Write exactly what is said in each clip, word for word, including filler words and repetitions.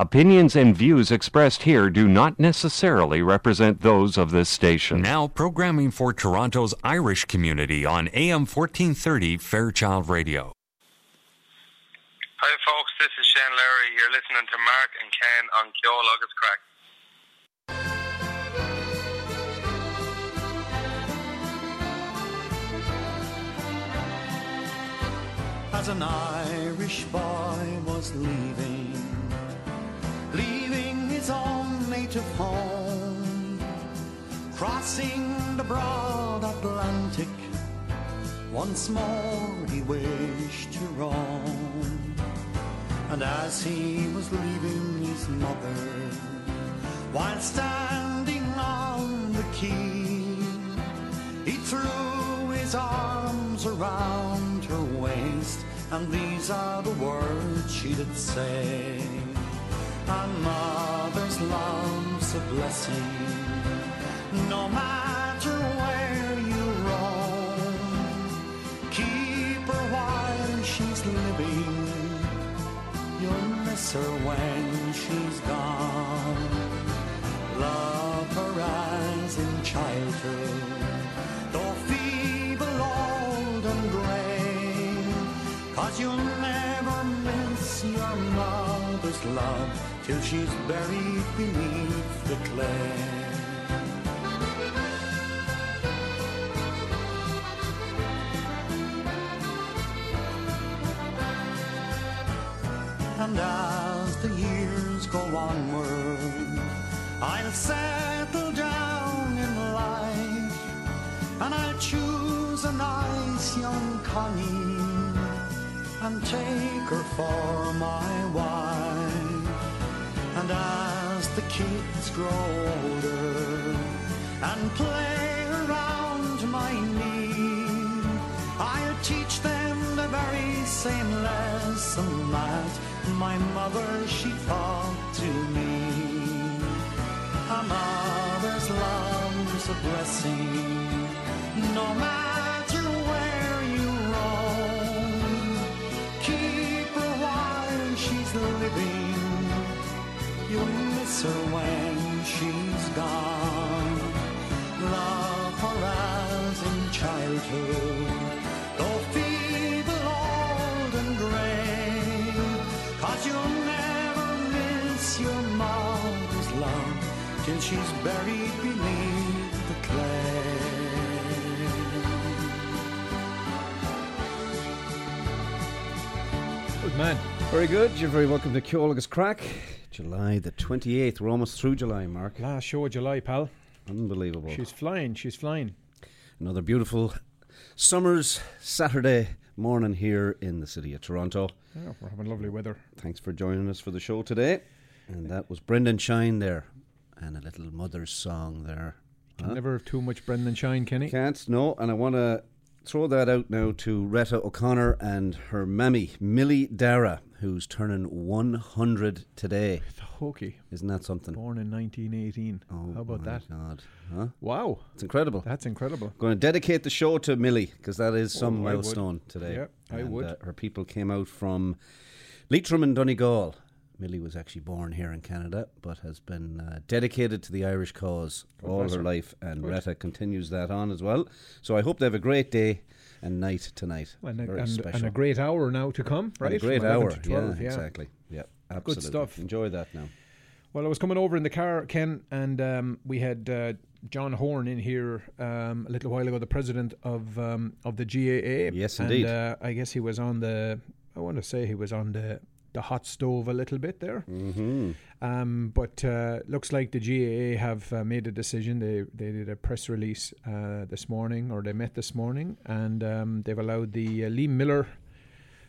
Opinions and views expressed here do not necessarily represent those of this station. Now programming for Toronto's Irish community on A M fourteen thirty Fairchild Radio. Hi folks, this is Shane Larry. You're listening to Mark and Ken on Ceol agus Craic. As an Irish boy was leaving, leaving his own native home, crossing the broad Atlantic, once more he wished to roam. And as he was leaving his mother, while standing on the quay, he threw his arms around her waist, and these are the words she did say. And mother's love's a blessing, no matter where you roam. Keep her while she's living, you'll miss her when she's gone. Love her as in childhood, though feeble, old and grey, 'cause you'll never miss your mother's love till she's buried beneath the clay. And as the years go onward, I'll settle down in life, and I'll choose a nice young Connie and take her for my wife. And as the kids grow older and play around my knee, I'll teach them the very same lesson that my mother she taught to me. A mother's love's a blessing, no matter where you roam. Keep her while she's living, you'll miss her when she's gone. Love her as in childhood, though feeble, old and grey, 'cause you'll never miss your mother's love till she's buried beneath the clay. Good man. Very good. You're very welcome to Ceol agus Craic. July the twenty-eighth. We're almost through July, Mark. Last show of July, pal. Unbelievable. She's flying. She's flying. Another beautiful summer's Saturday morning here in the city of Toronto. Yeah, we're having lovely weather. Thanks for joining us for the show today. And that was Brendan Shine there. And a little mother's song there. Huh? Never have too much Brendan Shine, Kenny. Can't, no. And I want to throw that out now to Retta O'Connor and her mammy, Millie Darragh, who's turning one hundred today. It's hokey. Isn't that something? Born in nineteen eighteen. Oh, how about my that? God. Huh? Wow. It's incredible. That's incredible. Going to dedicate the show to Millie, because that is oh, some I milestone would. Today. Yeah, I and, would. Uh, her people came out from Leitrim and Donegal. Millie was actually born here in Canada, but has been uh, dedicated to the Irish cause God all her life, and good. Retta continues that on as well. So I hope they have a great day and night tonight. And, Very and, special. and a great hour now to come, right? And a great hour, twelve, yeah, yeah, exactly. Yeah, absolutely. Good stuff. Enjoy that now. Well, I was coming over in the car, Ken, and um, we had uh, John Horne in here um, a little while ago, the president of um, of the G A A. Yes, indeed. And uh, I guess he was on the, I want to say he was on the, the hot stove a little bit there. Mm-hmm. Um, but uh, looks like the G A A have uh, made a decision. They they did a press release uh, this morning, or they met this morning, and um, they've allowed the uh, Liam Miller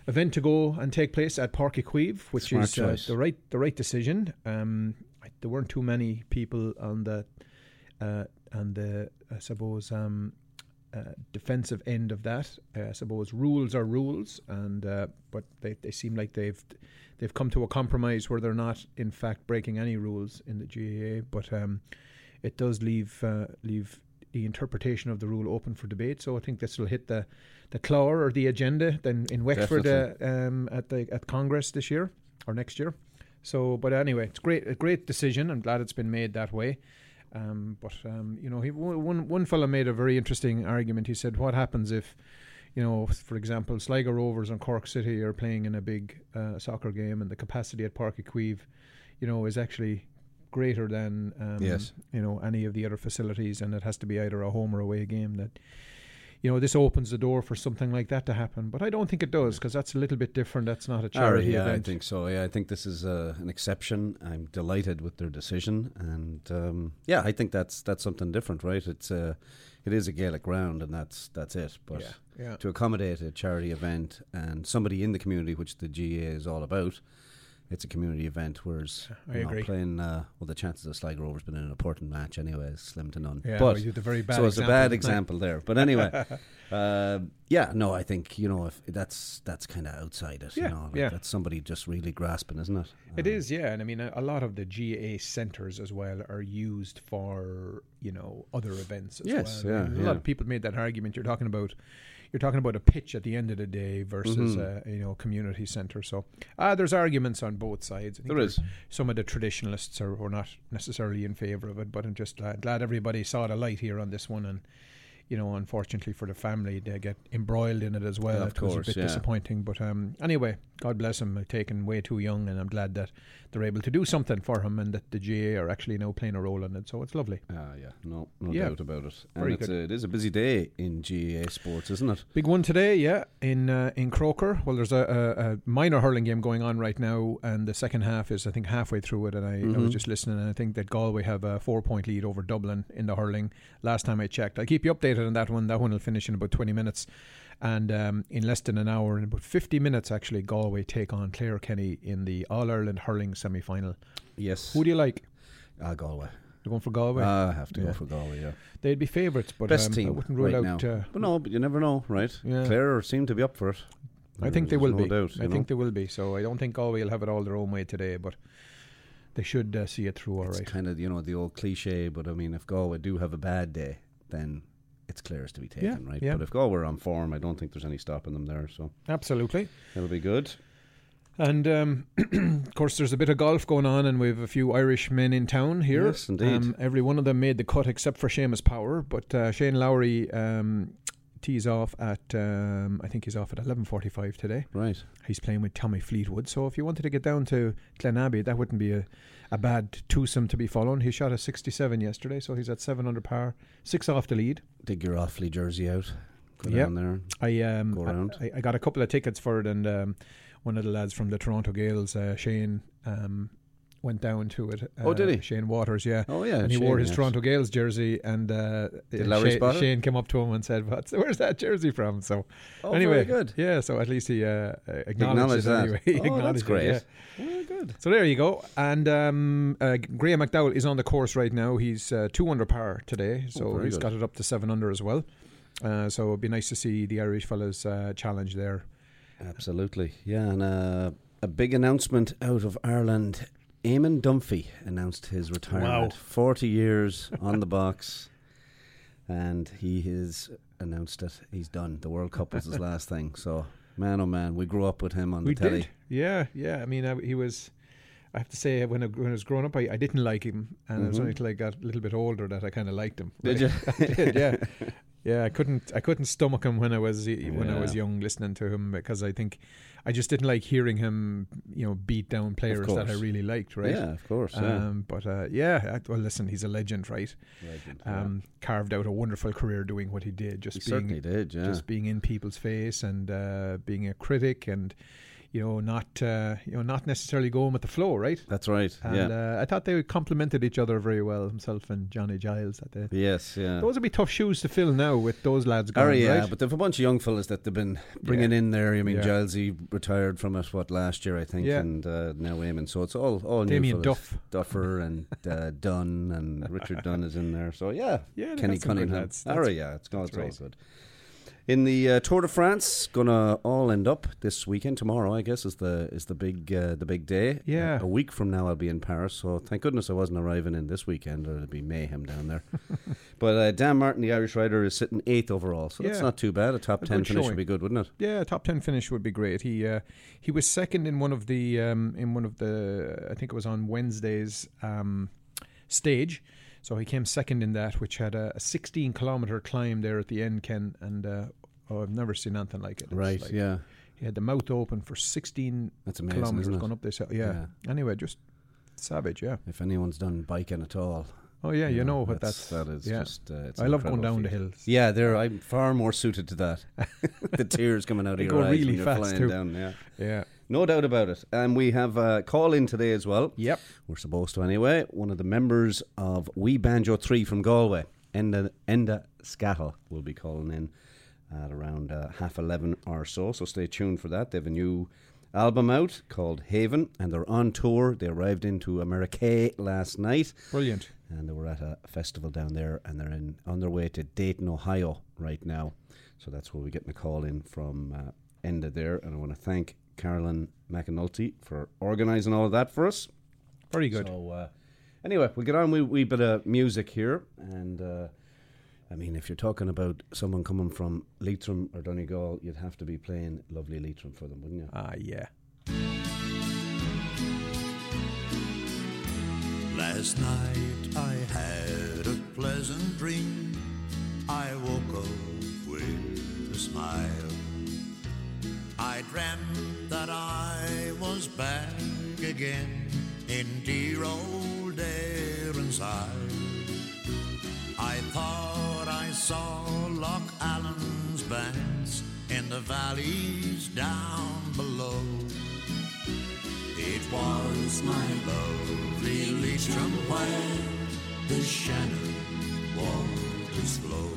event to go and take place at Parc Uí Chaoimh, which Smart is uh, the right the right decision. Um, there weren't too many people on the uh, on the I suppose um, Uh, defensive end of that. uh, I suppose rules are rules, and uh, but they, they seem like they've they've come to a compromise where they're not in fact breaking any rules in the G A A, but um, it does leave uh, leave the interpretation of the rule open for debate. So I think this will hit the the Clare or the agenda then in Wexford uh, um, at the at Congress this year or next year. So, but anyway, it's great, a great decision. I'm glad it's been made that way. Um, but, um, you know, he, one, one fella made a very interesting argument. He said, what happens if, you know, for example, Sligo Rovers and Cork City are playing in a big uh, soccer game, and the capacity at Parc Uí Chaoimh, you know, is actually greater than, um, yes. you know, any of the other facilities, and it has to be either a home or away game that... You know, this opens the door for something like that to happen. But I don't think it does, because that's a little bit different. That's not a charity yeah, event. I think so. Yeah, I think this is uh, an exception. I'm delighted with their decision. And, um, yeah, I think that's that's something different, right? It's uh, it is a Gaelic round, and that's that's it. But yeah, yeah. to accommodate a charity event and somebody in the community, which the G A A is all about, it's a community event, whereas I agree. Not playing, uh, well, the chances of Sligo Rovers been in an important match anyway is slim to none. Yeah, but, well, you're the very bad so it's a bad example there. But anyway, uh, yeah, no, I think, you know, if that's that's kind of outside it. Yeah, you know, like yeah. That's somebody just really grasping, isn't it? It um, is, yeah. And I mean, a, a lot of the G A A centres as well are used for, you know, other events as yes, well. Yeah, I mean, yeah. A lot of people made that argument you're talking about. You're talking about a pitch at the end of the day versus mm-hmm. a you know community centre. So ah, there's arguments on both sides. I think there is. Some of the traditionalists are, are not necessarily in favour of it, but I'm just glad, glad everybody saw the light here on this one. And you know, unfortunately for the family, they get embroiled in it as well. Yeah, of it course, was a bit yeah. disappointing. But um, anyway, God bless him. Taken way too young, and I'm glad that they're able to do something for him, and that the G A A are actually now playing a role in it. So it's lovely. Ah, yeah, no, no yeah. doubt about it. And Very it's good. A, it is a busy day in G A A sports, isn't it? Big one today, yeah, in uh, in Croker. Well, there's a, a, a minor hurling game going on right now, and the second half is, I think, halfway through it. And I, mm-hmm. I was just listening, and I think that Galway have a four-point lead over Dublin in the hurling. Last time I checked, I'll keep you updated on that one. That one will finish in about twenty minutes, and um, in less than an hour, in about fifty minutes actually, Galway take on Clare Kenny in the All-Ireland hurling semi-final. Yes. Who do you like? Uh, Galway. You're going for Galway? Uh, I have to yeah. go for Galway, yeah. They'd be favourites, but Best um, team I wouldn't rule right out... Uh, but no, but you never know, right? Yeah. Clare seem to be up for it. There I think they will no be. Doubt, I know? think they will be, so I don't think Galway will have it all their own way today, but... They should uh, see it through all it's right. It's kind of, you know, the old cliche, but I mean, if Galway do have a bad day, then... It's Clare's to be taken, yeah, right? Yeah. But if Galway were on form, I don't think there's any stopping them there. So absolutely, it'll be good. And um, of course, there's a bit of golf going on, and we have a few Irish men in town here. Yes, indeed. Um, every one of them made the cut except for Seamus Power, but uh, Shane Lowry um, tees off at um, I think he's off at eleven forty-five today. Right. He's playing with Tommy Fleetwood. So if you wanted to get down to Clenabbey, that wouldn't be a a bad twosome to be following. He shot a sixty-seven yesterday, so he's at seven under par, six off the lead. Dig your Offaly jersey out, go yep. down there. I um, go around. I, I got a couple of tickets for it, and um, one of the lads from the Toronto Gaels, uh, Shane, um, went down to it. Uh, oh, did he? Shane Waters, yeah. Oh, yeah. And he Shane, wore his yes. Toronto Gaels jersey, and uh, Shane, Shane came up to him and said, "What's where's that jersey from?" So oh, anyway, very good. Yeah. So at least he uh, acknowledged, acknowledged it anyway. That. He oh, that's great. It, yeah. Well, good. So there you go. And um, uh, Graham McDowell is on the course right now. He's uh, two under par today, so oh, he's good. got it up to seven under as well. Uh, so it'd be nice to see the Irish fellas uh, challenge there. Absolutely, yeah. And uh, a big announcement out of Ireland. Éamon Dunphy announced his retirement. Wow. forty years on the box, and he has announced it. He's done. The World Cup was his last thing. So, man, oh man, we grew up with him on we the telly. We did. Yeah, yeah. I mean, I, he was. I have to say, when I, when I was growing up, I, I didn't like him, and mm-hmm. it was only until I got a little bit older that I kind of liked him. Did right? you? I did, yeah, yeah. I couldn't, I couldn't stomach him when I was when yeah. I was young, listening to him, because I think I just didn't like hearing him, you know, beat down players that I really liked, right? Yeah, of course. Yeah. Um, but uh, yeah, I, well, listen, he's a legend, right? Legend. Um, yeah. Carved out a wonderful career doing what he did, just he being, certainly did, yeah. just being in people's face and uh, being a critic and. You know, not uh, you know, not necessarily going with the flow, right? That's right. And yeah. uh, I thought they complemented each other very well, himself and Johnny Giles. That day. Yes, yeah. Those would be tough shoes to fill now with those lads going. Oh yeah, right? But they've a bunch of young fellas that they've been bringing yeah. in there. I mean, yeah. Giles he retired from it what last year, I think, yeah. and uh, now Eamon. So it's all all Damien new fellas. Duff, Duffer, and uh, Dunn, and Richard Dunn is in there. So yeah, yeah, Kenny Cunningham. Oh yeah, it's, it's all good. In the uh, Tour de France, gonna all end up this weekend. Tomorrow, I guess, is the is the big uh, the big day. Yeah. Uh, a week from now, I'll be in Paris. So thank goodness I wasn't arriving in this weekend, or it'd be mayhem down there. But uh, Dan Martin, the Irish rider, is sitting eighth overall, so yeah. that's not too bad. A top a ten finish showing. would be good, wouldn't it? Yeah, a top ten finish would be great. He uh, he was second in one of the um, in one of the I think it was on Wednesday's um, stage. So he came second in that, which had a sixteen-kilometre climb there at the end, Ken, and uh, oh, I've never seen anything like it. It's right, like, yeah. He had the mouth open for sixteen That's amazing, kilometres going up this hill. Yeah. yeah. Anyway, just savage, yeah. If anyone's done biking at all. Oh, yeah, you, you know, know what that's... that's that is yeah. just... Uh, it's I love going down feat. the hills. Yeah, there. I'm far more suited to that. The tears coming out of your eyes really when you're flying too. down. Yeah. Yeah. No doubt about it. And we have a call in today as well. Yep. We're supposed to anyway. One of the members of We Banjo three from Galway, Enda, Enda Scahill, will be calling in at around uh, half eleven or so. So stay tuned for that. They have a new album out called Haven, and they're on tour. They arrived into America last night. Brilliant. And they were at a festival down there, and they're in, on their way to Dayton, Ohio right now. So that's where we're getting a call in from uh, Enda there. And I want to thank Carolyn McAnulty for organising all of that for us. Very good. So, uh, anyway, we'll get on with a wee bit of music here. And, uh, I mean, if you're talking about someone coming from Leitrim or Donegal, you'd have to be playing lovely Leitrim for them, wouldn't you? Ah, yeah. Last night I had a pleasant dream. I woke up with a smile. I dreamt that I was back again in dear old Airnside. I thought I saw Loch Allen's banks in the valleys down below. It was my lovely Leitrim where the Shannon waters flow.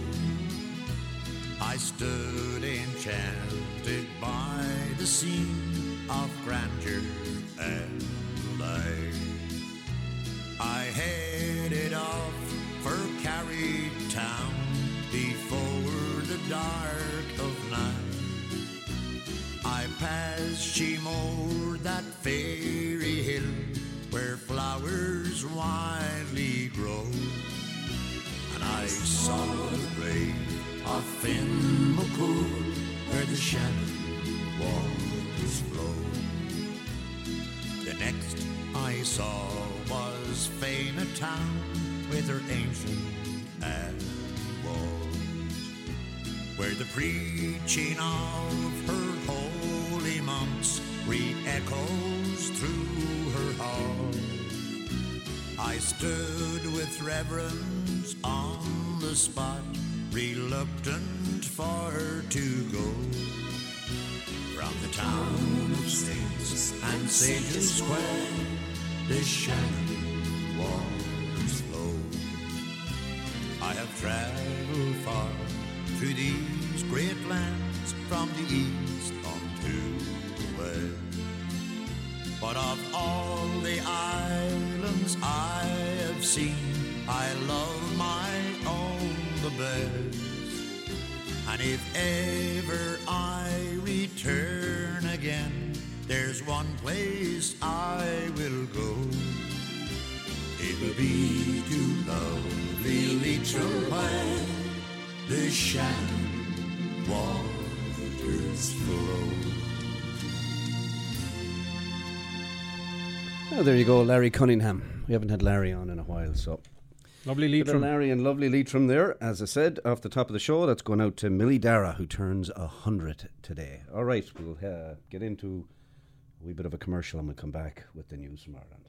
I stood enchanted by the scene of grandeur and light. I headed off for Kerry Town before the dark of night. I passed Sheemore, that fairy hill where flowers widely grow, and I saw the grave of Finn McCool, where the Shannon waters flow. The next I saw was Fena Town, with her ancient and walls, where the preaching of her holy monks re-echoes through her hall. I stood with reverence on the spot, reluctant for to go. From the town of saints and sages square, the Shannon waters flow. I have travelled far through these great lands, from the east unto the west. But of all the islands I have seen, I love my own the best. And if ever I return again, there's one place I will go. It will be to lovely Leitrim where the Shannon waters flow. Oh, there you go, Larry Cunningham. We haven't had Larry on in a while, so... Lovely Leitrim. Larry and lovely Leitrim there. As I said, off the top of the show, that's going out to Millie Darragh, who turns one hundred today. All right, we'll uh, get into a wee bit of a commercial and we'll come back with the news from Ireland.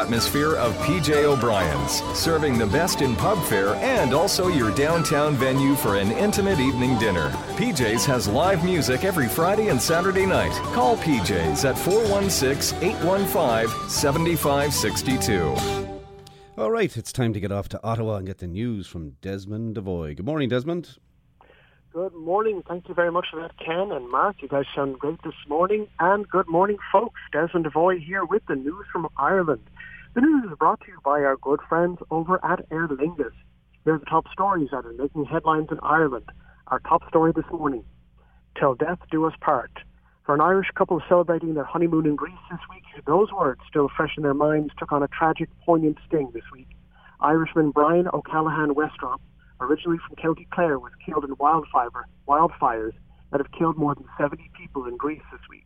atmosphere of P J O'Brien's, serving the best in pub fare and also your downtown venue for an intimate evening dinner. P J's has live music every Friday and Saturday night. Call P J's at four one six, eight one five, seven five six two. All right, it's time to get off to Ottawa and get the news from Desmond DeVoy. Good morning, Desmond. Good morning. Thank you very much for that, Ken and Mark. You guys sound great this morning. And good morning, folks. Desmond DeVoy here with the news from Ireland. The news is brought to you by our good friends over at Aer Lingus. They're the top stories that are making headlines in Ireland. Our top story this morning, Till Death Do Us Part. For an Irish couple celebrating their honeymoon in Greece this week, those words, still fresh in their minds, took on a tragic, poignant sting this week. Irishman Brian O'Callaghan Westrop, originally from County Clare, was killed in wildfire, wildfires that have killed more than seventy people in Greece this week.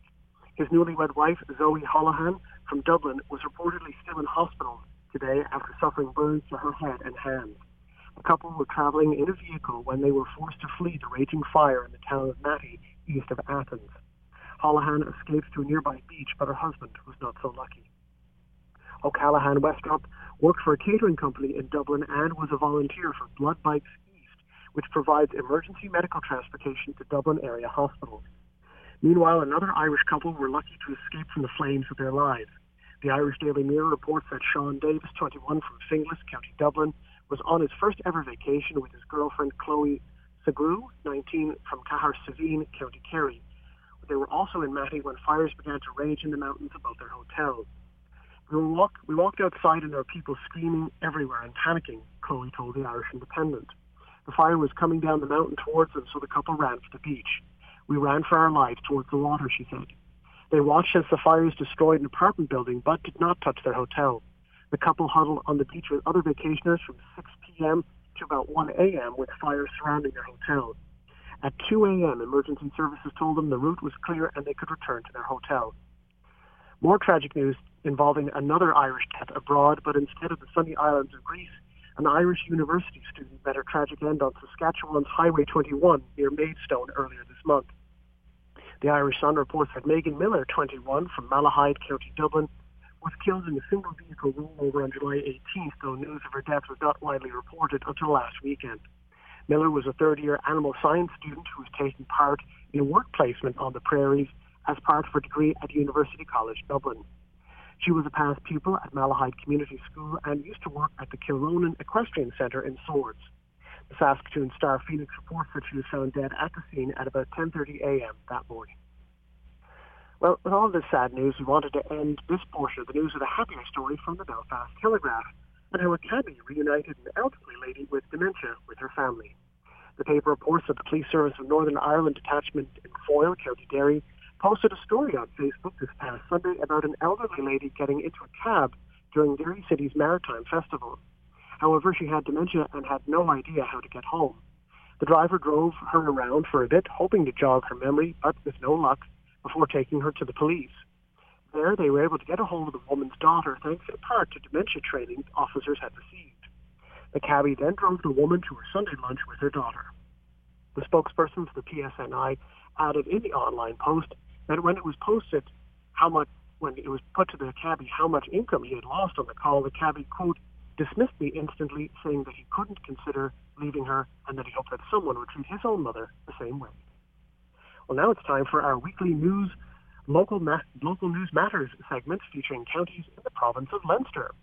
His newlywed wife, Zoe Holohan, from Dublin, was reportedly still in hospital today after suffering burns to her head and hands. The couple were travelling in a vehicle when they were forced to flee the raging fire in the town of Mati, east of Athens. Holohan escaped to a nearby beach, but her husband was not so lucky. O'Callaghan Westrop worked for a catering company in Dublin and was a volunteer for Blood Bikes East, which provides emergency medical transportation to Dublin area hospitals. Meanwhile, another Irish couple were lucky to escape from the flames with their lives. The Irish Daily Mirror reports that Sean Davis, twenty-one, from Finglas, County Dublin, was on his first ever vacation with his girlfriend Chloe Segru, nineteen, from Cahar Savine, County Kerry. They were also in Mati when fires began to rage in the mountains above their hotel. We, walk, we walked outside and there were people screaming everywhere and panicking, Chloe told the Irish Independent. The fire was coming down the mountain towards them, so the couple ran for the beach. We ran for our lives towards the water, she said. They watched as the fires destroyed an apartment building, but did not touch their hotel. The couple huddled on the beach with other vacationers from six p.m. to about one a.m. with fires surrounding their hotel. At two a.m., emergency services told them the route was clear and they could return to their hotel. More tragic news involving another Irish death abroad, but instead of the sunny islands of Greece, an Irish university student met a tragic end on Saskatchewan's Highway twenty-one near Maidstone earlier this month. The Irish Sun reports that Megan Miller, twenty-one, from Malahide, County Dublin, was killed in a single vehicle rollover on July eighteenth, though news of her death was not widely reported until last weekend. Miller was a third-year animal science student who was taking part in a work placement on the prairies as part of her degree at University College Dublin. She was a past pupil at Malahide Community School and used to work at the Kilronan Equestrian Centre in Swords. The Saskatoon Star-Phoenix reports that she was found dead at the scene at about ten thirty a.m. that morning. Well, with all this sad news, we wanted to end this portion of the news with a happier story from the Belfast Telegraph, and how a cabbie reunited an elderly lady with dementia with her family. The paper reports that the Police Service of Northern Ireland Detachment in Foyle, County Derry, posted a story on Facebook this past Sunday about an elderly lady getting into a cab during Derry City's Maritime Festival. However, she had dementia and had no idea how to get home. The driver drove her around for a bit, hoping to jog her memory, but with no luck, before taking her to the police. There, they were able to get a hold of the woman's daughter thanks in part to dementia training officers had received. The cabbie then drove the woman to her Sunday lunch with her daughter. The spokesperson for the P S N I added in the online post that when it was posted, how much when it was put to the cabbie how much income he had lost on the call, the cabbie, quote, dismissed me instantly, saying that he couldn't consider leaving her and that he hoped that someone would treat his own mother the same way. Well, now it's time for our weekly news Local, ma- local News Matters segment featuring counties in the province of Leinster.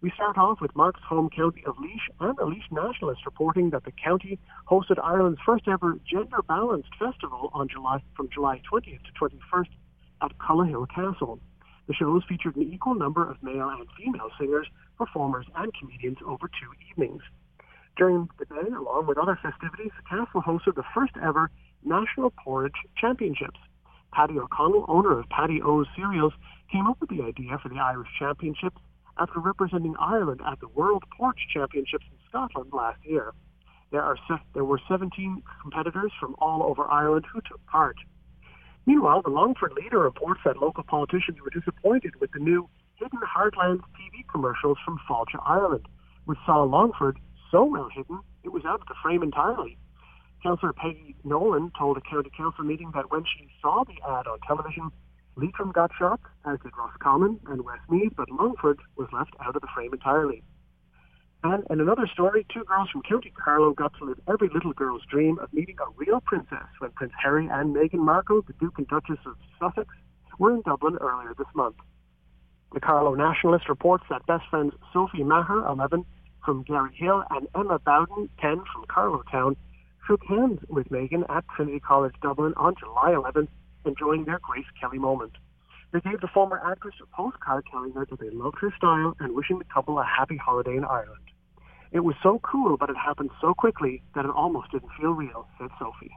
We start off with Mark's home county of Laois and a Laois nationalist reporting that the county hosted Ireland's first ever gender-balanced festival on July from July twentieth to twenty-first at Cullohill Castle. The shows featured an equal number of male and female singers, performers and comedians over two evenings. During the day, along with other festivities, the castle hosted the first ever National Porridge Championships. Paddy O'Connell, owner of Paddy O's Cereals, came up with the idea for the Irish Championships after representing Ireland at the World Porridge Championships in Scotland last year. There are se- there were seventeen competitors from all over Ireland who took part. Meanwhile, the Longford Leader reports that local politicians were disappointed with the new Hidden Heartlands T V commercials from Fáilte, Ireland, which saw Longford so well hidden it was out of the frame entirely. Councillor Peggy Nolan told a county council meeting that when she saw the ad on television, Leitrim got shocked, as did Roscommon and Westmeath, but Longford was left out of the frame entirely. And in another story, two girls from County Carlow got to live every little girl's dream of meeting a real princess when Prince Harry and Meghan Markle, the Duke and Duchess of Sussex, were in Dublin earlier this month. The Carlow Nationalist reports that best friends Sophie Maher, eleven, from Gary Hill, and Emma Bowden, ten, from Carlowtown, shook hands with Megan at Trinity College Dublin on July eleventh, enjoying their Grace Kelly moment. They gave the former actress a postcard telling her that they loved her style and wishing the couple a happy holiday in Ireland. It was so cool, but it happened so quickly that it almost didn't feel real, said Sophie.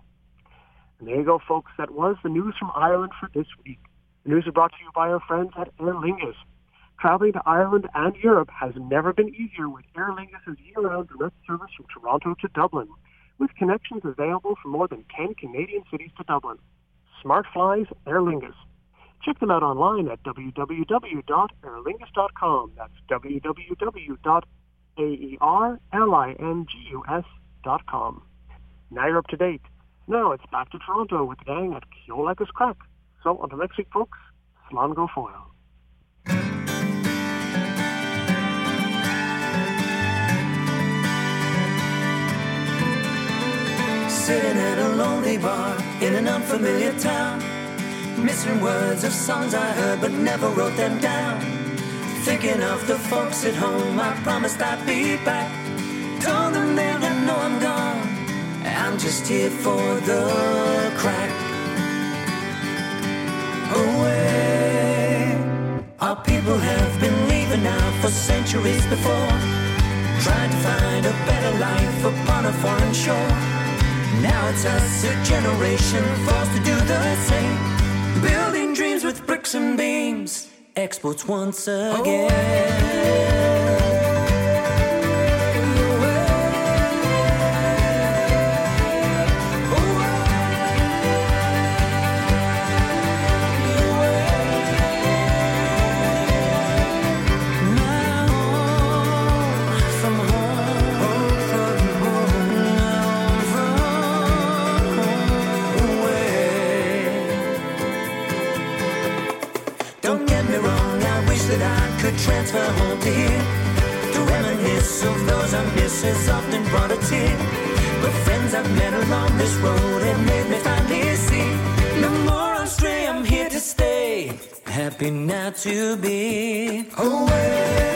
And there you go, folks. That was the news from Ireland for this week. The news are brought to you by our friends at Aer Lingus. Traveling to Ireland and Europe has never been easier with Aer Lingus' year-round direct service from Toronto to Dublin, with connections available from more than ten Canadian cities to Dublin. Smart flies Aer Lingus. Check them out online at w w w dot aer lingus dot com. That's w w w dot aer lingus dot com. Now you're up to date. Now it's back to Toronto with the gang at Ceol agus Craic. So until next week, folks, slán go foil. Sitting at a lonely bar in an unfamiliar town, missing words of songs I heard but never wrote them down. Thinking of the folks at home, I promised I'd be back. Told them they'll know I'm gone, I'm just here for the crack. Away, our people have been leaving now for centuries before, trying to find a better life upon a foreign shore. Now it's us, a generation forced to do the same, building dreams with bricks and beams, exports once again. Away. Transfer home to here. The reminisce of those I miss has often brought a tear. But friends I've met along this road have made me finally see. No more I'm stray, I'm here to stay. Happy now to be away.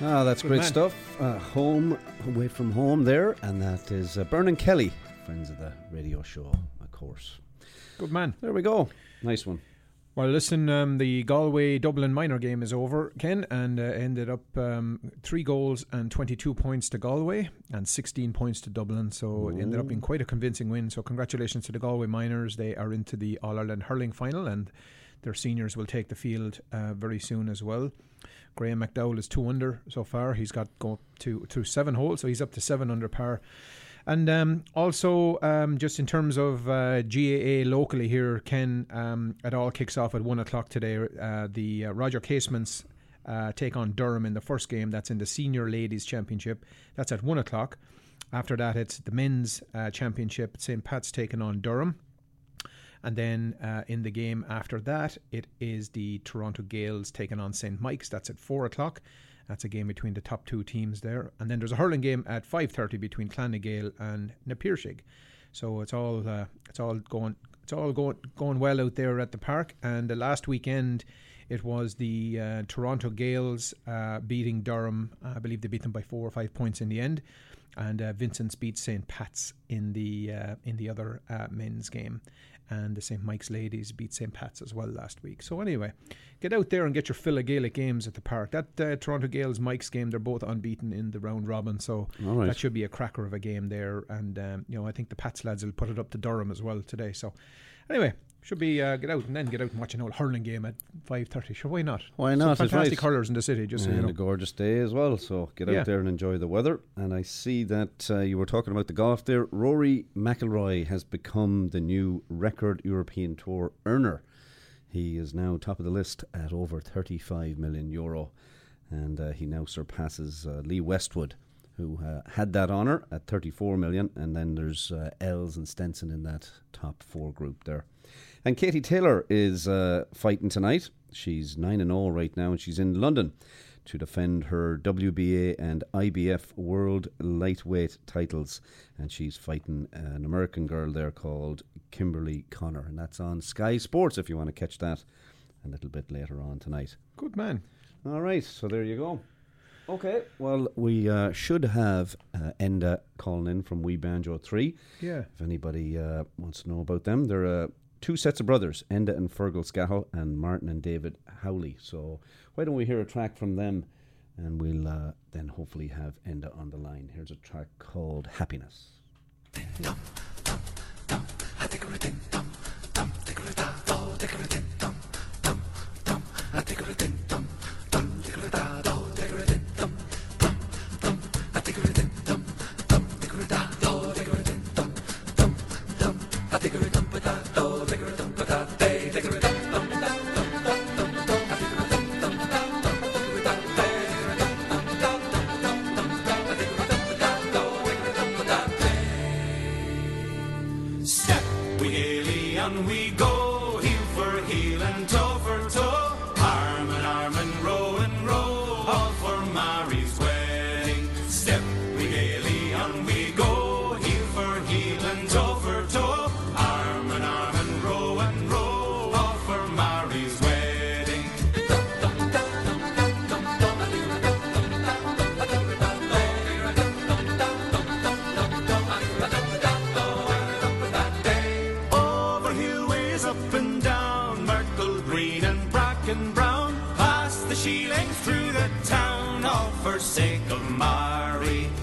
Ah, that's Good great man. stuff. Uh, home, away from home there. And that is uh, Bern and Kelly, friends of the radio show, of course. Good man. There we go. Nice one. Well, listen, um, the Galway-Dublin minor game is over, Ken, and uh, ended up um, three goals and twenty-two points to Galway and sixteen points to Dublin, so Ooh. it ended up being quite a convincing win. So congratulations to the Galway Miners. They are into the All-Ireland hurling final, and their seniors will take the field uh, very soon as well. Graham McDowell is two under so far. He's got go to through seven holes, so he's up to seven under par. And um, also, um, just in terms of uh, G A A locally here, Ken, um, it all kicks off at one o'clock today. Uh, the uh, Roger Casement's uh, take on Durham in the first game. That's in the Senior Ladies Championship. That's at one o'clock. After that, it's the Men's uh, Championship. Saint Pat's taking on Durham. And then uh, in the game after that, it is the Toronto Gaels taking on Saint Mike's. That's at four o'clock. That's a game between the top two teams there. And then there's a hurling game at five thirty between Clannageil and Napiershig. So it's all uh, it's all going it's all going going well out there at the park. And the last weekend, it was the uh, Toronto Gaels uh, beating Durham. I believe they beat them by four or five points in the end. And uh, Vincent's beat Saint Pat's in the uh, in the other uh, men's game. And the Saint Mike's ladies beat Saint Pat's as well last week. So anyway, get out there and get your fill of Gaelic games at the park. That uh, Toronto Gaels Mike's game, they're both unbeaten in the round robin, so right. that should be a cracker of a game there. And um, you know, I think the Pat's lads will put it up to Durham as well today. So anyway, should be uh, get out and then get out and watch an old hurling game at five thirty. Sure, why not? Why not? Some fantastic right. hurlers in the city, just and so you know. A gorgeous day as well. So get out yeah. there and enjoy the weather. And I see that uh, you were talking about the golf there. Rory McIlroy has become the new record. Record European Tour earner. He is now top of the list at over thirty-five million euro, and uh, he now surpasses uh, Lee Westwood, who uh, had that honour at thirty-four million, and then there's uh, Ells and Stenson in that top four group there. And Katie Taylor is uh, fighting tonight. She's nine and oh right now, and she's in London to defend her W B A and I B F World Lightweight titles. And she's fighting an American girl there called Kimberly Connor. And that's on Sky Sports if you want to catch that a little bit later on tonight. Good man. All right, so there you go. Okay, well, we uh, should have uh, Enda calling in from We Banjo three. Yeah. If anybody uh, wants to know about them, they're a... Uh, two sets of brothers, Enda and Fergal Scahill and Martin and David Howley. So why don't we hear a track from them, and we'll uh, then hopefully have Enda on the line. Here's a track called Happiness. Mary's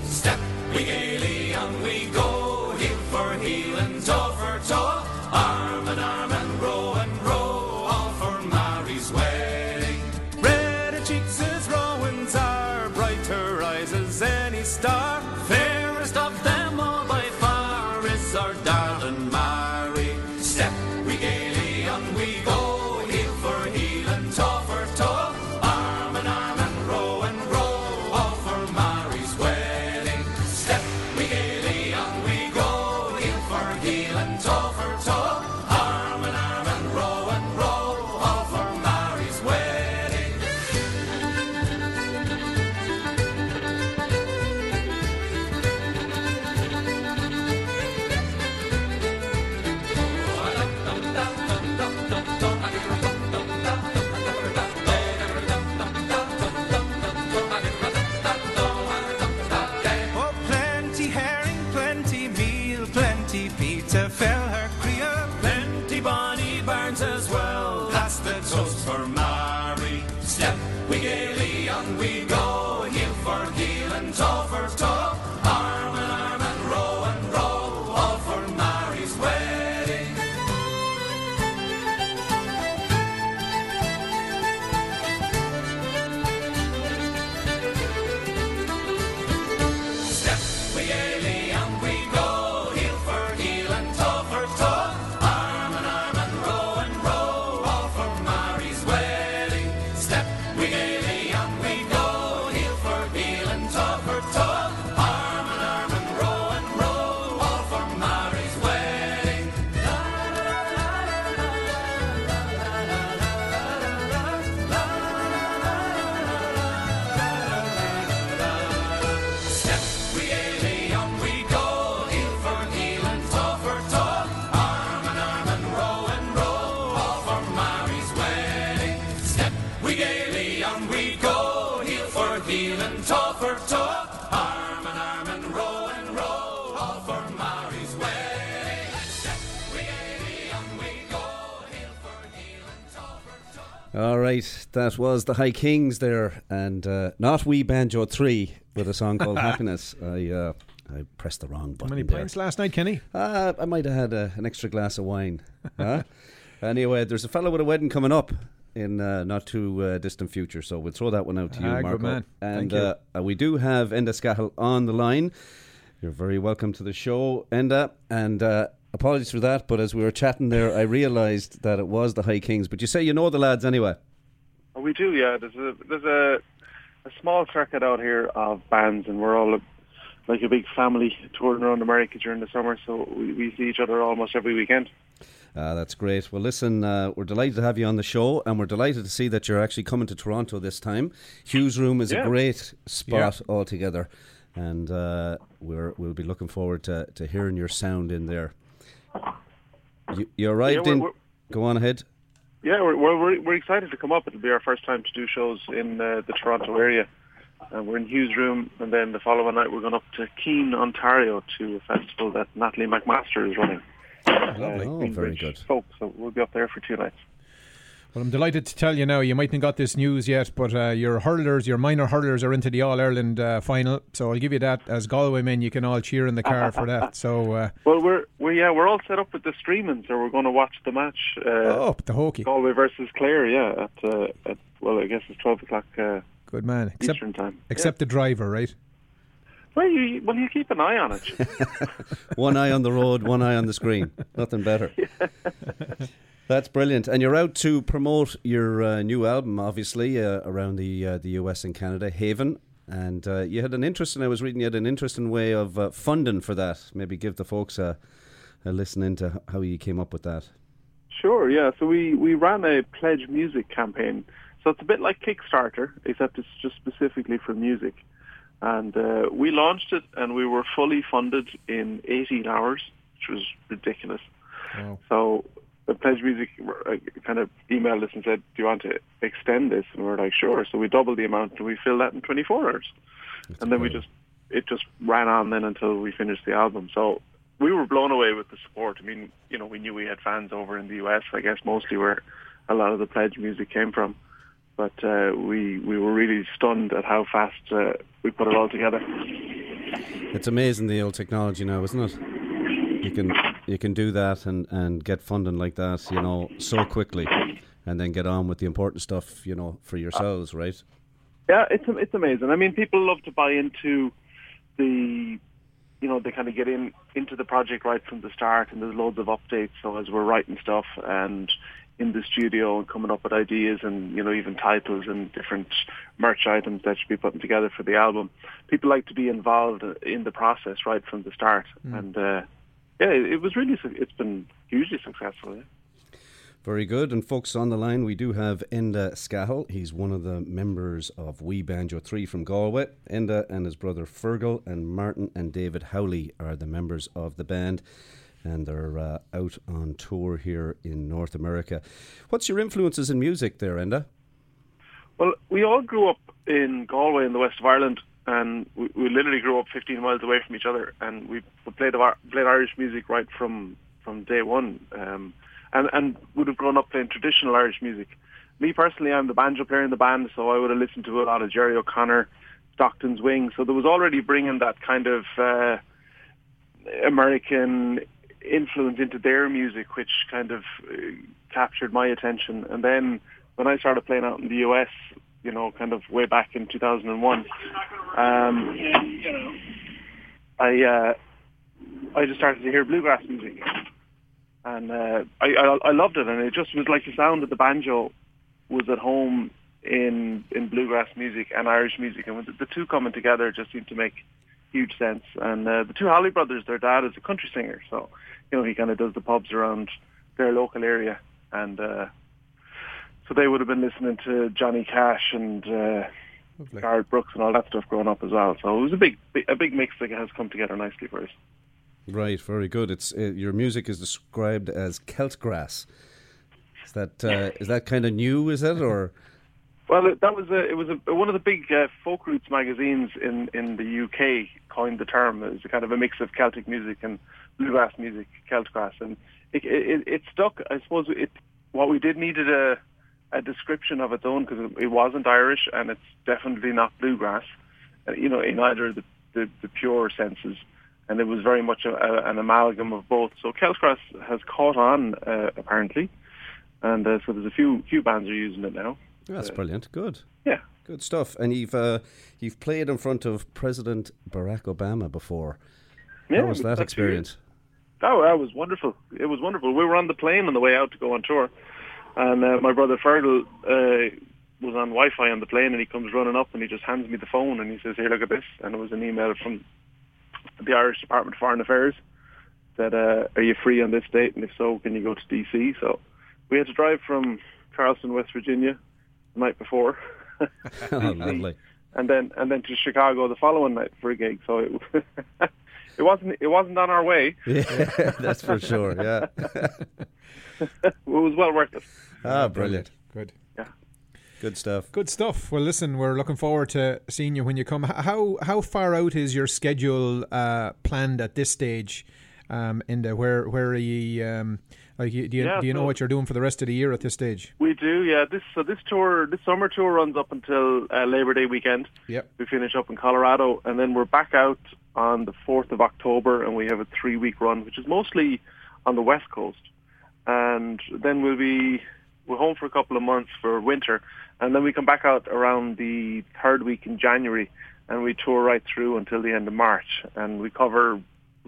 on we go, heel for heel and toe for toe, arm in arm and row and row, all for Mary's wedding. Step we gaily and we go, heel for heel and toe for toe, arm in arm and row and row, all for Mary's wedding. Step we gaily. All right, that was the High Kings there, and uh, not We Banjo three with a song called Happiness. I uh, I pressed the wrong button. How many pints last night, Kenny? Uh, I might have had a, an extra glass of wine. Huh? Anyway, there's a fellow with a wedding coming up in uh, not too uh, distant future, so we'll throw that one out to you, ah, Marco. Good man. And Thank uh, you. we do have Enda Scahill on the line. You're very welcome to the show, Enda, and. Uh, Apologies for that, but as we were chatting there, I realised that it was the High Kings. But you say you know the lads anyway. Oh, we do, yeah. There's a there's a, a small circuit out here of bands, and we're all a, like a big family touring around America during the summer, so we, we see each other almost every weekend. Uh, that's great. Well, listen, uh, we're delighted to have you on the show, and we're delighted to see that you're actually coming to Toronto this time. Hugh's Room is yeah. a great spot yeah. altogether, and uh, we're, we'll be looking forward to, to hearing your sound in there. You, you arrived yeah, in. Go on ahead. Yeah, we're, we're we're excited to come up. It'll be our first time to do shows in uh, the Toronto area. Uh, we're in Hugh's Room, and then the following night we're going up to Keene, Ontario, to a festival that Natalie McMaster is running. Lovely, uh, oh, very good. Folk, so we'll be up there for two nights. Well, I'm delighted to tell you now, you mightn't have got this news yet, but uh, your hurlers, your minor hurlers are into the All-Ireland uh, final, so I'll give you that. As Galway men, you can all cheer in the car for that. So, uh, Well, we're, we're yeah, we're all set up with the streaming, so we're going to watch the match. Uh, oh, the hokey. Galway versus Clare, yeah, at, uh, at, well, I guess it's twelve o'clock uh, Good man. Except, Eastern time. Except yeah. the driver, right? Well you, well, you keep an eye on it. One eye on the road, one eye on the screen. Nothing better. Yeah. That's brilliant. And you're out to promote your uh, new album, obviously, uh, around the uh, the U S and Canada, Haven. And uh, you had an interesting, I was reading, you had an interesting way of uh, funding for that. Maybe give the folks a, a listen into how you came up with that. Sure, yeah. So we, we ran a Pledge Music campaign. So it's a bit like Kickstarter, except it's just specifically for music. And uh, we launched it, and we were fully funded in eighteen hours, which was ridiculous. Wow. So... The Pledge Music kind of emailed us and said, do you want to extend this? And we were like, sure. So we doubled the amount and we filled that in twenty-four hours. That's and then brilliant. we just, it just ran on then until we finished the album. So we were blown away with the support. I mean, you know, we knew we had fans over in the U S, I guess mostly where a lot of the Pledge Music came from. But uh, we, we were really stunned at how fast uh, we put it all together. It's amazing the old technology now, isn't it? You can you can do that and, and get funding like that, you know, so quickly, and then get on with the important stuff, you know, for yourselves, right? Yeah, it's it's amazing. I mean, people love to buy into the, you know, they kind of get in into the project right from the start, and there's loads of updates. So as we're writing stuff and in the studio and coming up with ideas and, you know, even titles and different merch items that should be putting together for the album, people like to be involved in the process right from the start, mm. and. Uh, Yeah, it was really, it's been hugely successful. Yeah. Very good. And folks on the line, we do have Enda Scahill. He's one of the members of We Banjo three from Galway. Enda and his brother Fergal and Martin and David Howley are the members of the band. And they're uh, out on tour here in North America. What's your influences in music there, Enda? Well, we all grew up in Galway in the west of Ireland. And we, we literally grew up fifteen miles away from each other, and we played played Irish music right from, from day one, um, and and would have grown up playing traditional Irish music. me personally, I'm the banjo player in the band, so I would have listened to a lot of Jerry O'Connor, Stockton's Wing. So there was already bringing that kind of uh, American influence into their music, which kind of uh, captured my attention. And then when I started playing out in the U S, you know, kind of way back in two thousand one, um, you know, I uh, I just started to hear bluegrass music, and uh, I, I I loved it, and it just was like the sound of the banjo was at home in in bluegrass music and Irish music, and the two coming together just seemed to make huge sense. And uh, the two Howley brothers, their dad is a country singer, so you know he kind of does the pubs around their local area, and uh, so they would have been listening to Johnny Cash and uh, Garth Brooks and all that stuff growing up as well. So it was a big a big mix that has come together nicely for us. Right, very good. It's uh, your music is described as Celtgrass. Is that uh, is that kind of new? Is it or? Well, it, that was a, it was a, one of the big uh, folk roots magazines in, in the U K coined the term. It was a kind of a mix of Celtic music and bluegrass music, Celtgrass, and it, it it stuck. I suppose it what we did needed a a description of its own, because it, it wasn't Irish and it's definitely not bluegrass, you know, in either of the, the the pure senses. And it was very much a, a, an amalgam of both. So Celtgrass has caught on uh, apparently, and uh, so there's a few few bands are using it now. That's brilliant. Good. Yeah. Good stuff. And you've uh, you've played in front of President Barack Obama before. Yeah, how was that experience? Oh, that was wonderful. It was wonderful. We were on the plane on the way out to go on tour, and uh, my brother Fergal uh, was on Wi-Fi on the plane, and he comes running up and he just hands me the phone and he says, "Here, look at this." And it was an email from the Irish Department of Foreign Affairs that uh, are you free on this date, and if so, can you go to D C? So we had to drive from Charleston, West Virginia, the night before, oh, lovely. and then and then to Chicago the following night for a gig. So it it wasn't it wasn't on our way. Yeah, that's for sure. Yeah, it was well worth it. Ah, brilliant. Good. Yeah. Good stuff. Good stuff. Well, listen, we're looking forward to seeing you when you come. How how far out is your schedule uh, planned at this stage? Um, Enda, where where are you? Um, Like, do you, yeah, do you know so what you're doing for the rest of the year at this stage? We do, yeah. This so this tour, this summer tour runs up until uh, Labor Day weekend. Yep. We finish up in Colorado, and then we're back out on the fourth of October, and we have a three-week run, which is mostly on the West Coast. And then we'll be we're home for a couple of months for winter, and then we come back out around the third week in January, and we tour right through until the end of March, and we cover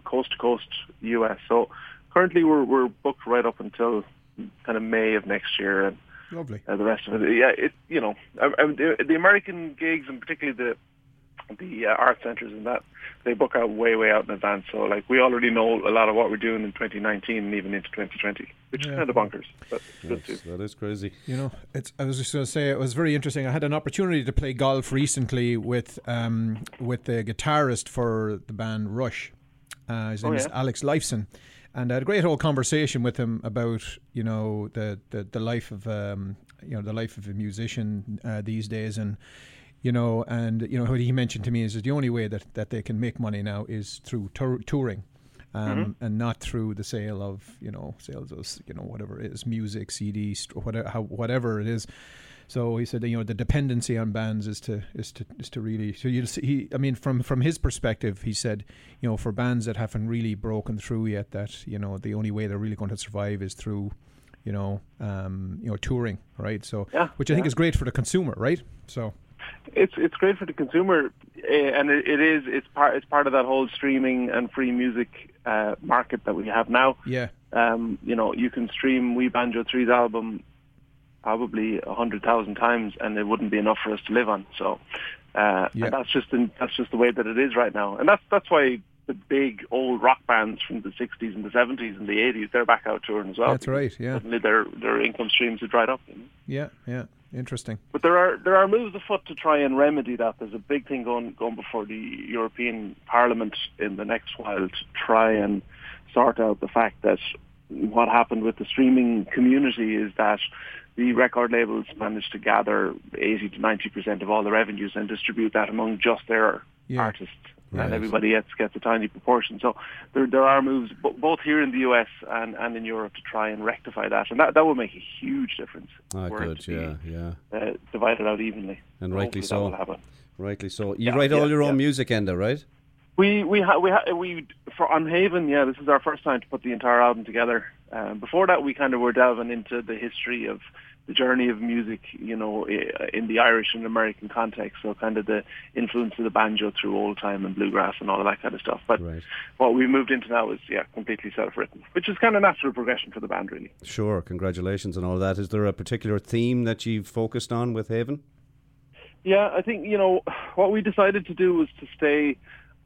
coast to coast U S. So currently, we're we're booked right up until kind of May of next year, and lovely. Uh, the rest of it, yeah, it you know, I, I, the, the American gigs and particularly the the uh, art centers and that, they book out way way out in advance. So like we already know a lot of what we're doing in twenty nineteen and even into twenty twenty, which yeah. is kind of bonkers. But yes, good too. That is crazy. You know, it's. I was just going to say it was very interesting. I had an opportunity to play golf recently with um with the guitarist for the band Rush. Uh, his name oh, yeah. is Alex Lifeson. And I had a great whole conversation with him about, you know, the, the, the life of, um, you know, the life of a musician uh, these days. And, you know, and, you know, what he mentioned to me is that the only way that, that they can make money now is through tour- touring um, mm-hmm. and not through the sale of, you know, sales of, you know, whatever it is, music, C Ds, whatever, how, whatever it is. So he said, that, you know, the dependency on bands is to is to is to really. So you, he, I mean, from, from his perspective, he said, you know, for bands that haven't really broken through yet, that you know, the only way they're really going to survive is through, you know, um, you know, touring, right? So, yeah, which I yeah. think is great for the consumer, right? So, it's it's great for the consumer, and it, it is it's part it's part of that whole streaming and free music uh, market that we have now. Yeah, um, you know, you can stream We Banjo three's album probably a hundred thousand times, and it wouldn't be enough for us to live on. So, uh, yeah. and that's just in, that's just the way that it is right now, and that's that's why the big old rock bands from the sixties and the seventies and the eighties, they're back out touring as well. That's right. Yeah, suddenly their their income streams have dried up. You know? Yeah, yeah, interesting. But there are there are moves afoot to try and remedy that. There's a big thing going going before the European Parliament in the next while to try and sort out the fact that what happened with the streaming community is that the record labels managed to gather eighty to ninety percent of all the revenues and distribute that among just their yeah. artists. right. and everybody else gets a tiny proportion. So there there are moves both here in the U S and, and in Europe to try and rectify that, and that, that will make a huge difference. Ah, good, yeah, be, yeah. Uh, divided out evenly. And rightly so. Rightly so. You yeah, write yeah, all your own yeah. music, Enda, right? We we ha- we ha- we for on Haven, yeah. This is our first time to put the entire album together. Um, before that, we kind of were delving into the history of the journey of music, you know, in the Irish and American context. So kind of the influence of the banjo through old time and bluegrass and all of that kind of stuff. But right. what we moved into now is yeah, completely self-written, which is kind of natural progression for the band, really. Sure. Congratulations on all that. Is there a particular theme that you've focused on with Haven? Yeah, I think you know what we decided to do was to stay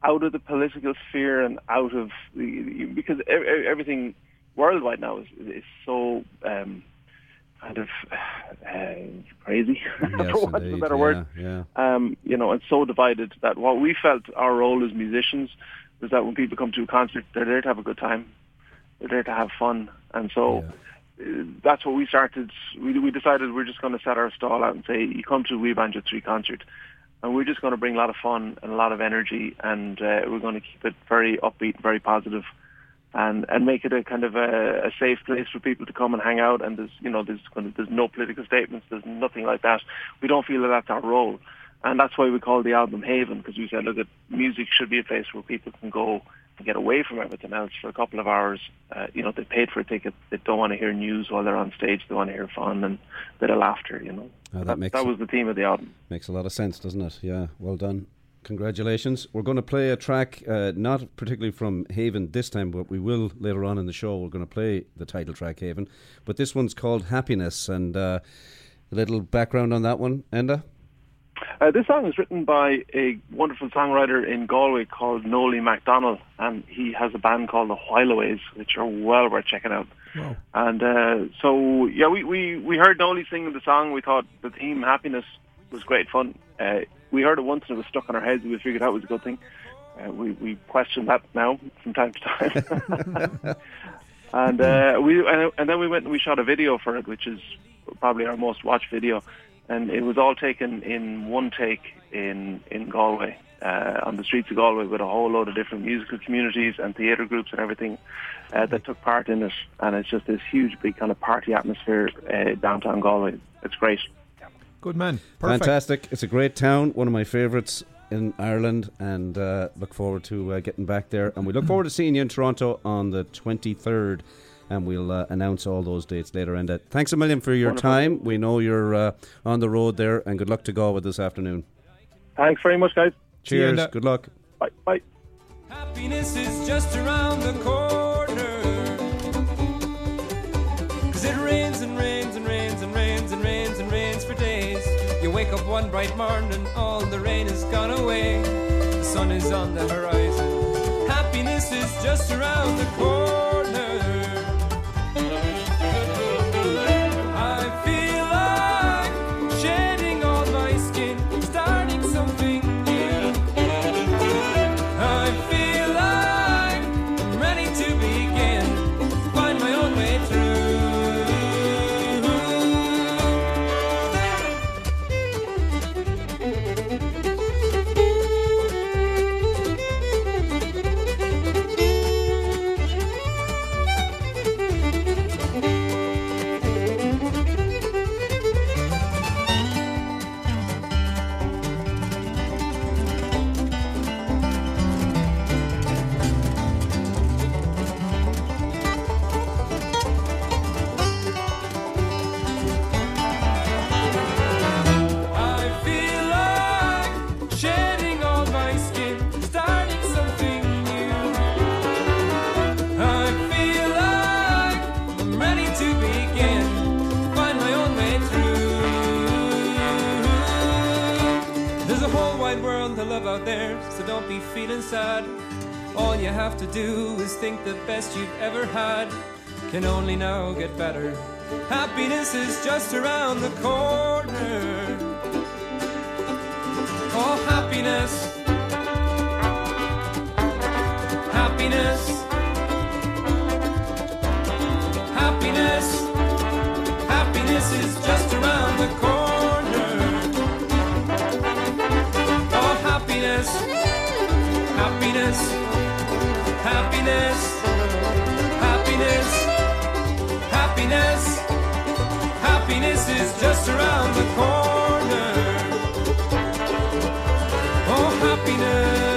out of the political sphere and out of the, because everything worldwide now is is so um, kind of uh, crazy, yes, for want of a better yeah, word. Yeah. Um, you know, and so divided that what we felt our role as musicians was that when people come to a concert, they're there to have a good time, they're there to have fun, and so. Yeah. That's what we started. We, we decided we're just going to set our stall out and say, you come to a We Banjo three concert, and we're just going to bring a lot of fun and a lot of energy, and uh, we're going to keep it very upbeat, very positive, and, and make it a kind of a, a safe place for people to come and hang out. And there's you know there's kind of, there's no political statements, there's nothing like that. We don't feel that that's our role, and that's why we called the album Haven, because we said, look, music should be a place where people can go and get away from everything else for a couple of hours. Uh, you know, they paid for a ticket. They don't want to hear news while they're on stage. They want to hear fun and a bit of laughter, you know. Oh, that that, makes that was the theme of the album. Makes a lot of sense, doesn't it? Yeah, well done. Congratulations. We're going to play a track, uh, not particularly from Haven this time, but we will later on in the show. We're going to play the title track, Haven. But this one's called Happiness, and uh, a little background on that one, Enda? Uh, this song is written by a wonderful songwriter in Galway called Noelie MacDonald, and he has a band called the Whileaways, which are well worth checking out. Wow. And uh, so, yeah, we, we, we heard Noelie singing the song. We thought the theme, happiness, was great fun. Uh, we heard it once and it was stuck in our heads, and we figured that was a good thing. Uh, we, we question that now from time to time. and uh, we and then we went and we shot a video for it, which is probably our most watched video. And it was all taken in one take in, in Galway, uh, on the streets of Galway, with a whole load of different musical communities and theatre groups and everything uh, that took part in it. And it's just this huge, big kind of party atmosphere uh, downtown Galway. It's great. Good man. Perfect. Fantastic. It's a great town, one of my favourites in Ireland, and uh, look forward to uh, getting back there. And we look forward to seeing you in Toronto on the twenty-third. And we'll uh, announce all those dates later. And uh, thanks a million for your Wonderful. time. We know you're uh, on the road there, and good luck to Galway this afternoon. Thanks very much, guys. Cheers. Good luck. Bye. Bye. Happiness is just around the corner, 'cause it rains and rains and rains and rains and rains and rains for days. You wake up one bright morning and all the rain has gone away. The sun is on the horizon. Happiness is just around the corner. Out there, so don't be feeling sad. All you have to do is think the best you've ever had can only now get better. Happiness is just around the corner. Oh, happiness. Happiness. Happiness. Happiness is just around the corner. happiness, happiness, happiness, happiness, happiness is just around the corner. Oh, happiness.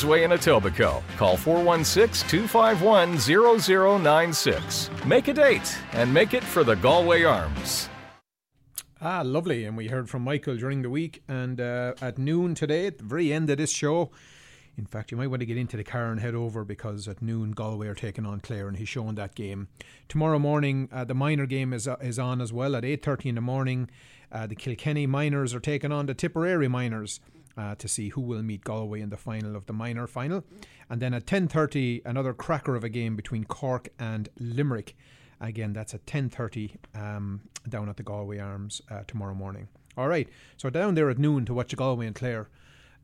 Way in Etobicoke. Call four one six, two five one, zero zero nine six. Make a date and make it for the Galway Arms. Ah, lovely. And we heard from Michael during the week, and uh, at noon today, at the very end of this show, in fact, you might want to get into the car and head over, because at noon Galway are taking on Clare, and he's showing that game. Tomorrow morning, uh, the minor game is uh, is on as well at eight thirty in the morning. Uh, the Kilkenny Miners are taking on the Tipperary Miners, Uh, to see who will meet Galway in the final of the minor final. And then at ten thirty, another cracker of a game between Cork and Limerick. Again, that's at ten thirty um, down at the Galway Arms uh, tomorrow morning. All right, so down there at noon to watch Galway and Clare.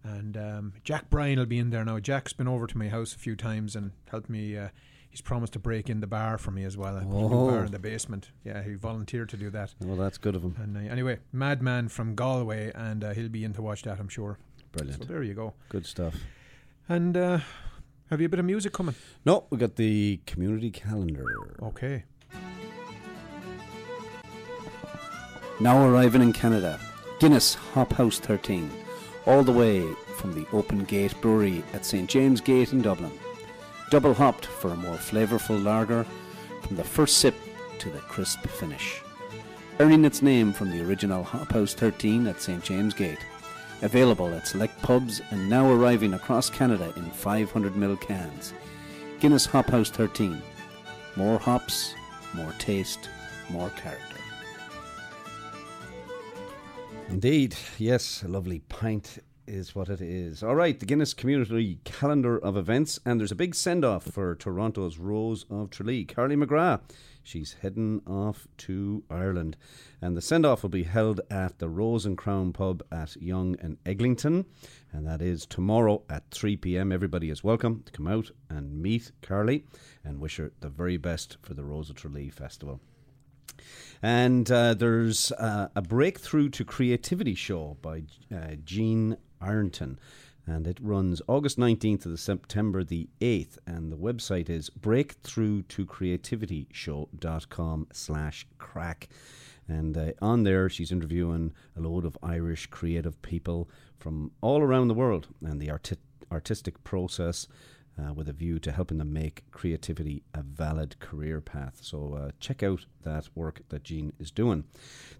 And um, Jack Bryan will be in there now. Jack's been over to my house a few times and helped me. Uh, he's promised to break in the bar for me as well. Oh. A bar in the basement. Yeah, he volunteered to do that. Well, that's good of him. And uh, anyway, madman from Galway, and uh, he'll be in to watch that, I'm sure. Brilliant. So there you go. Good stuff. And uh, have you a bit of music coming? No, we got the community calendar. Okay. Now arriving in Canada, Guinness Hop House thirteen, all the way from the Open Gate Brewery at Saint James Gate in Dublin. Double hopped for a more flavourful lager from the first sip to the crisp finish. Earning its name from the original Hop House thirteen at Saint James Gate. Available at select pubs and now arriving across Canada in five hundred milliliter cans. Guinness Hop House thirteen. More hops, more taste, more character. Indeed, yes, a lovely pint is what it is. All right, the Guinness Community Calendar of Events, and there's a big send-off for Toronto's Rose of Tralee. Carly McGrath, she's heading off to Ireland, and the send-off will be held at the Rose and Crown pub at Young and Eglinton, and that is tomorrow at three p.m. Everybody is welcome to come out and meet Carly and wish her the very best for the Rose of Tralee Festival. And uh, there's uh, a Breakthrough to Creativity show by uh, Jean Ironton, and it runs August nineteenth to the September the eighth, and the website is breakthrough to creativity show dot com slash crack, and uh, on there she's interviewing a load of Irish creative people from all around the world and the arti- artistic process uh, with a view to helping them make creativity a valid career path. So uh, check out that work that Jean is doing.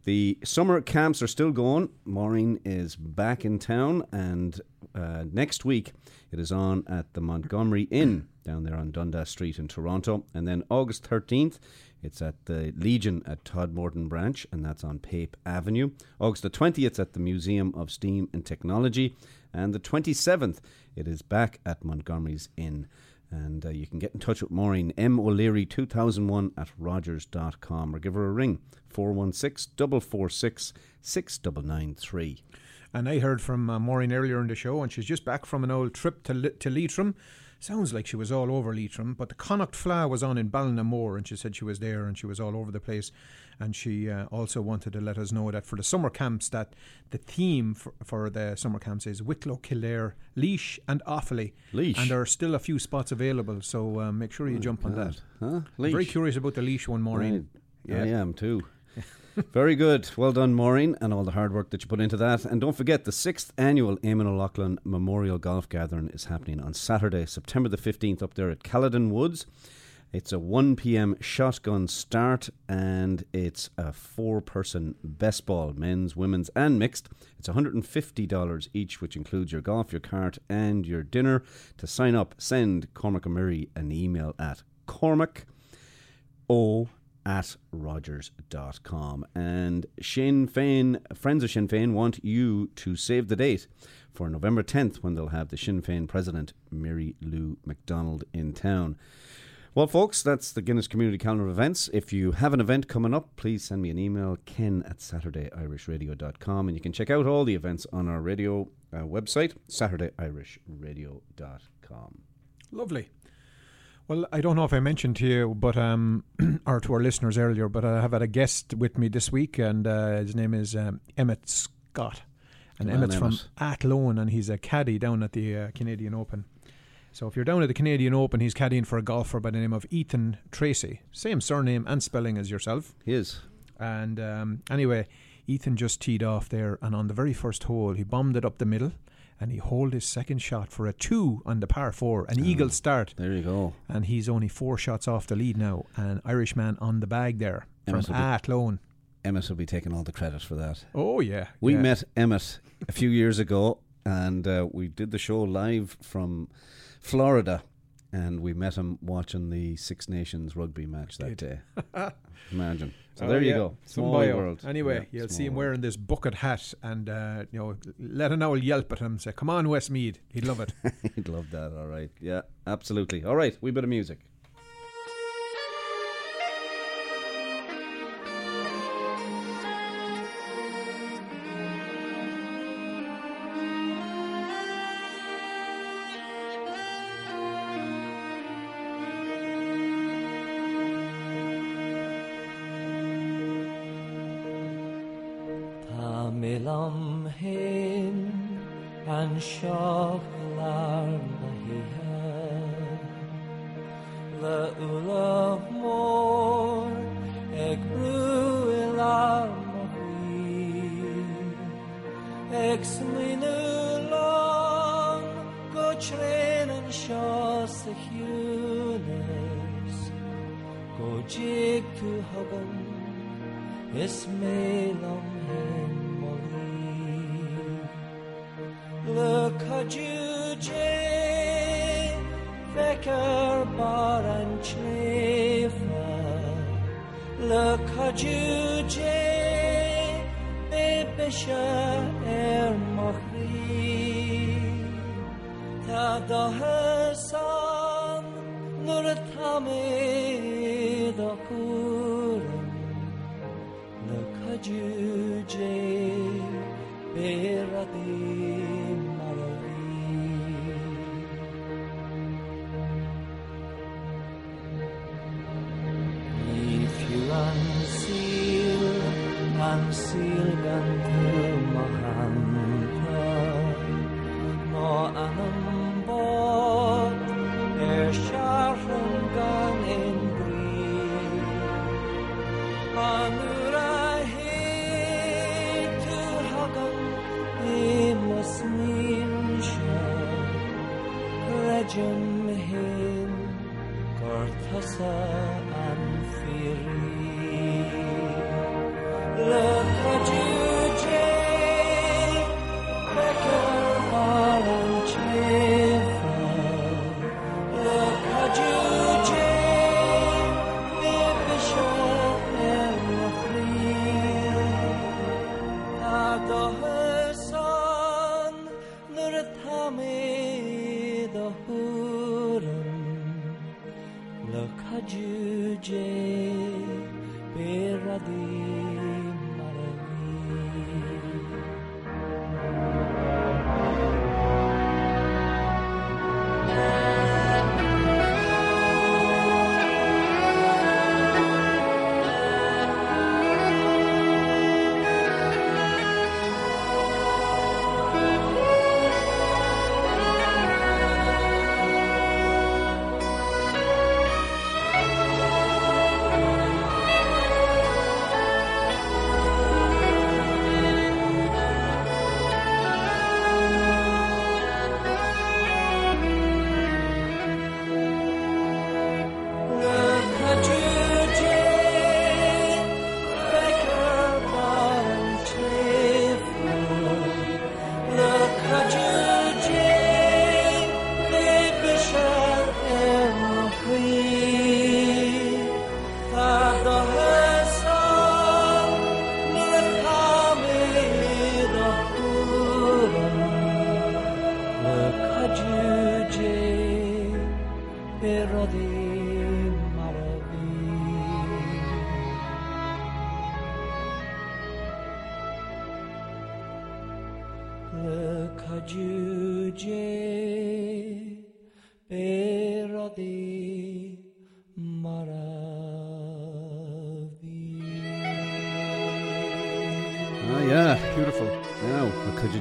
The summer camps are still going. Maureen is back in town, and uh, next week it is on at the Montgomery Inn down there on Dundas Street in Toronto. And then August thirteenth, it's at the Legion at Todmorden Branch, and that's on Pape Avenue. August the twentieth, it's at the Museum of Steam and Technology. And the twenty-seventh, it is back at Montgomery's Inn. And uh, you can get in touch with Maureen, m o'leary two thousand one at rogers dot com, or give her a ring, four one six, four four six, six nine nine three. And I heard from uh, Maureen earlier in the show, and she's just back from an old trip to Le- to Leitrim. Sounds like she was all over Leitrim, but the Connacht Fla was on in Ballinamore, and she said she was there and she was all over the place. And she uh, also wanted to let us know that for the summer camps, that the theme for, for the summer camps is Wicklow, Kildare, Laois and Offaly. Laois. And there are still a few spots available, so uh, make sure you oh jump God. on that. Huh? I'm very curious about the Laois one, Maureen. Right. Yeah. I am too. Very good. Well done, Maureen, and all the hard work that you put into that. And don't forget, the sixth annual Éamon O'Loughlin Memorial Golf Gathering is happening on Saturday, September the fifteenth, up there at Caledon Woods. It's a one p.m. shotgun start, and it's a four-person best ball, men's, women's and mixed. It's one hundred fifty dollars each, which includes your golf, your cart and your dinner. To sign up, send Cormac O'Meary an email at cormac o at rogers dot com. And Sinn Féin, Friends of Sinn Féin want you to save the date for November tenth, when they'll have the Sinn Féin president, Mary Lou MacDonald, in town. Well, folks, that's the Guinness Community Calendar of Events. If you have an event coming up, please send me an email, ken at saturday irish radio dot com, and you can check out all the events on our radio uh, website, saturday irish radio dot com. Lovely. Well, I don't know if I mentioned to you, but um, or to our listeners earlier, but I have had a guest with me this week, and uh, his name is um, Emmett Scott. And Emmett's from Athlone, and he's a caddy down at the uh, Canadian Open. So if you're down at the Canadian Open, he's caddying for a golfer by the name of Ethan Tracy. Same surname and spelling as yourself. He is. And um, anyway, Ethan just teed off there, and on the very first hole, he bombed it up the middle, and he holed his second shot for a two on the par four, an oh, eagle start. There you go. And he's only four shots off the lead now, an Irishman on the bag there from Athlone. Emmett will be taking all the credit for that. Oh, yeah. We yeah. met Emmett a few years ago, and uh, we did the show live from Florida, and we met him watching the Six Nations rugby match that day. Imagine. So oh, there yeah. you go. Small world. Anyway, yeah, you'll see him world. wearing this bucket hat, and uh, you know, let an owl yelp at him. Say, "Come on, Westmead." He'd love it. He'd love that. All right. Yeah, absolutely. All right. Wee bit of music. Ah, yeah, beautiful. Now,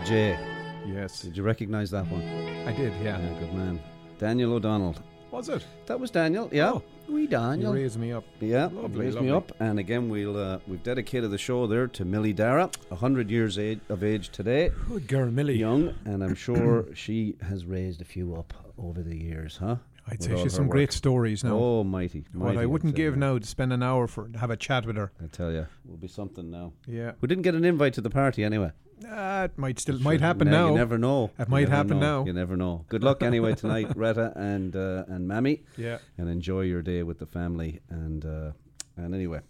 J. Yes. Did you recognise that one? I did, yeah. Yeah, good man. Daniel O'Donnell. Was it? That was Daniel, yeah. Oh. Wee Daniel. You raised me up. Yeah, lovely, raised lovely. me up. And again, we'll, uh, we've dedicated the show there to Millie Darragh, one hundred years age, of age today. Good girl, Millie. Young, and I'm sure she has raised a few up over the years, huh? I'd with say she's some work. Great stories now. Oh, mighty. mighty what I wouldn't give that. Now to spend an hour for have a chat with her. I tell you, will be something now. Yeah. We didn't get an invite to the party anyway. Uh, it might still it might happen now. now. You never know. It might happen know. now. You never know. Good luck anyway tonight, Retta and uh, and Mammy. Yeah. And enjoy your day with the family and uh, and anyway.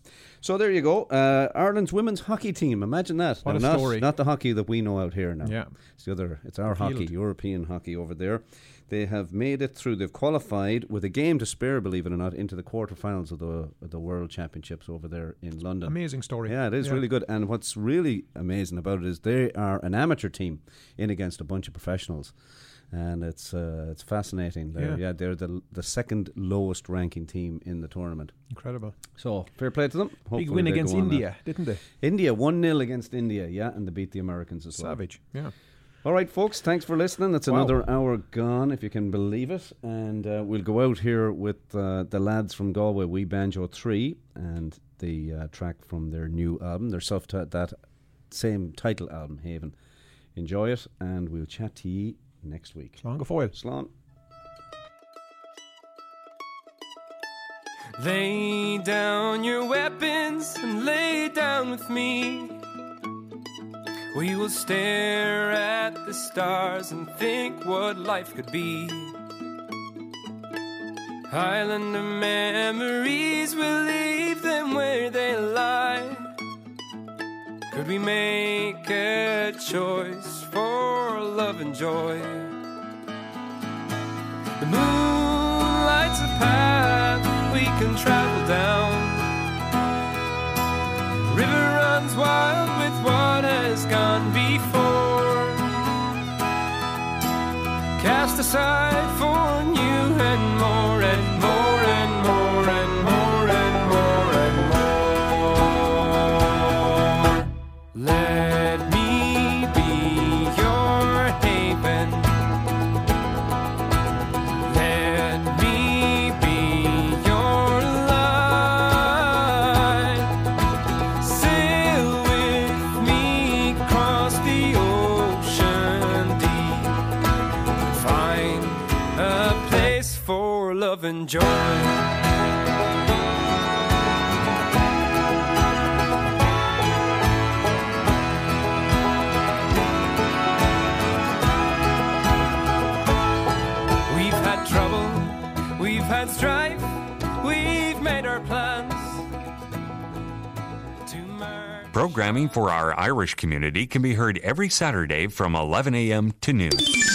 So there you go. Uh, Ireland's women's hockey team. Imagine that. What now, a not, story. Not the hockey that we know out here now. Yeah. It's the other. It's our Revealed. hockey, European hockey over there. They have made it through. They've qualified with a game to spare, believe it or not, into the quarterfinals of the of the World Championships over there in London. Amazing story. Yeah, it is yeah. really good. And what's really amazing about it is they are an amateur team in against a bunch of professionals, and it's uh, it's fascinating. They're, yeah. yeah, they're the the second lowest ranking team in the tournament. Incredible. So fair play to them. Hopefully big win against India, now. didn't they? India one nil against India. Yeah, and they beat the Americans as well. Savage. Yeah. All right, folks, thanks for listening. That's wow. another hour gone, if you can believe it. And uh, we'll go out here with uh, the lads from Galway, We Banjo three, and the uh, track from their new album, their self that same title album, Haven. Enjoy it, and we'll chat to you next week. Slán go fóill. Slán. Lay down your weapons and lay down with me. We will stare at the stars and think what life could be. Island of memories, we'll leave them where they lie. Could we make a choice for love and joy? The moon lights a path we can travel down. The river runs wild with what has gone before. Cast aside for new and more and more and more and more and more and more. Let me be your haven. Let me be your light. Say and joy. We've had trouble, we've had strife, we've made our plans. Programming for our Irish community can be heard every Saturday from eleven a.m. to noon.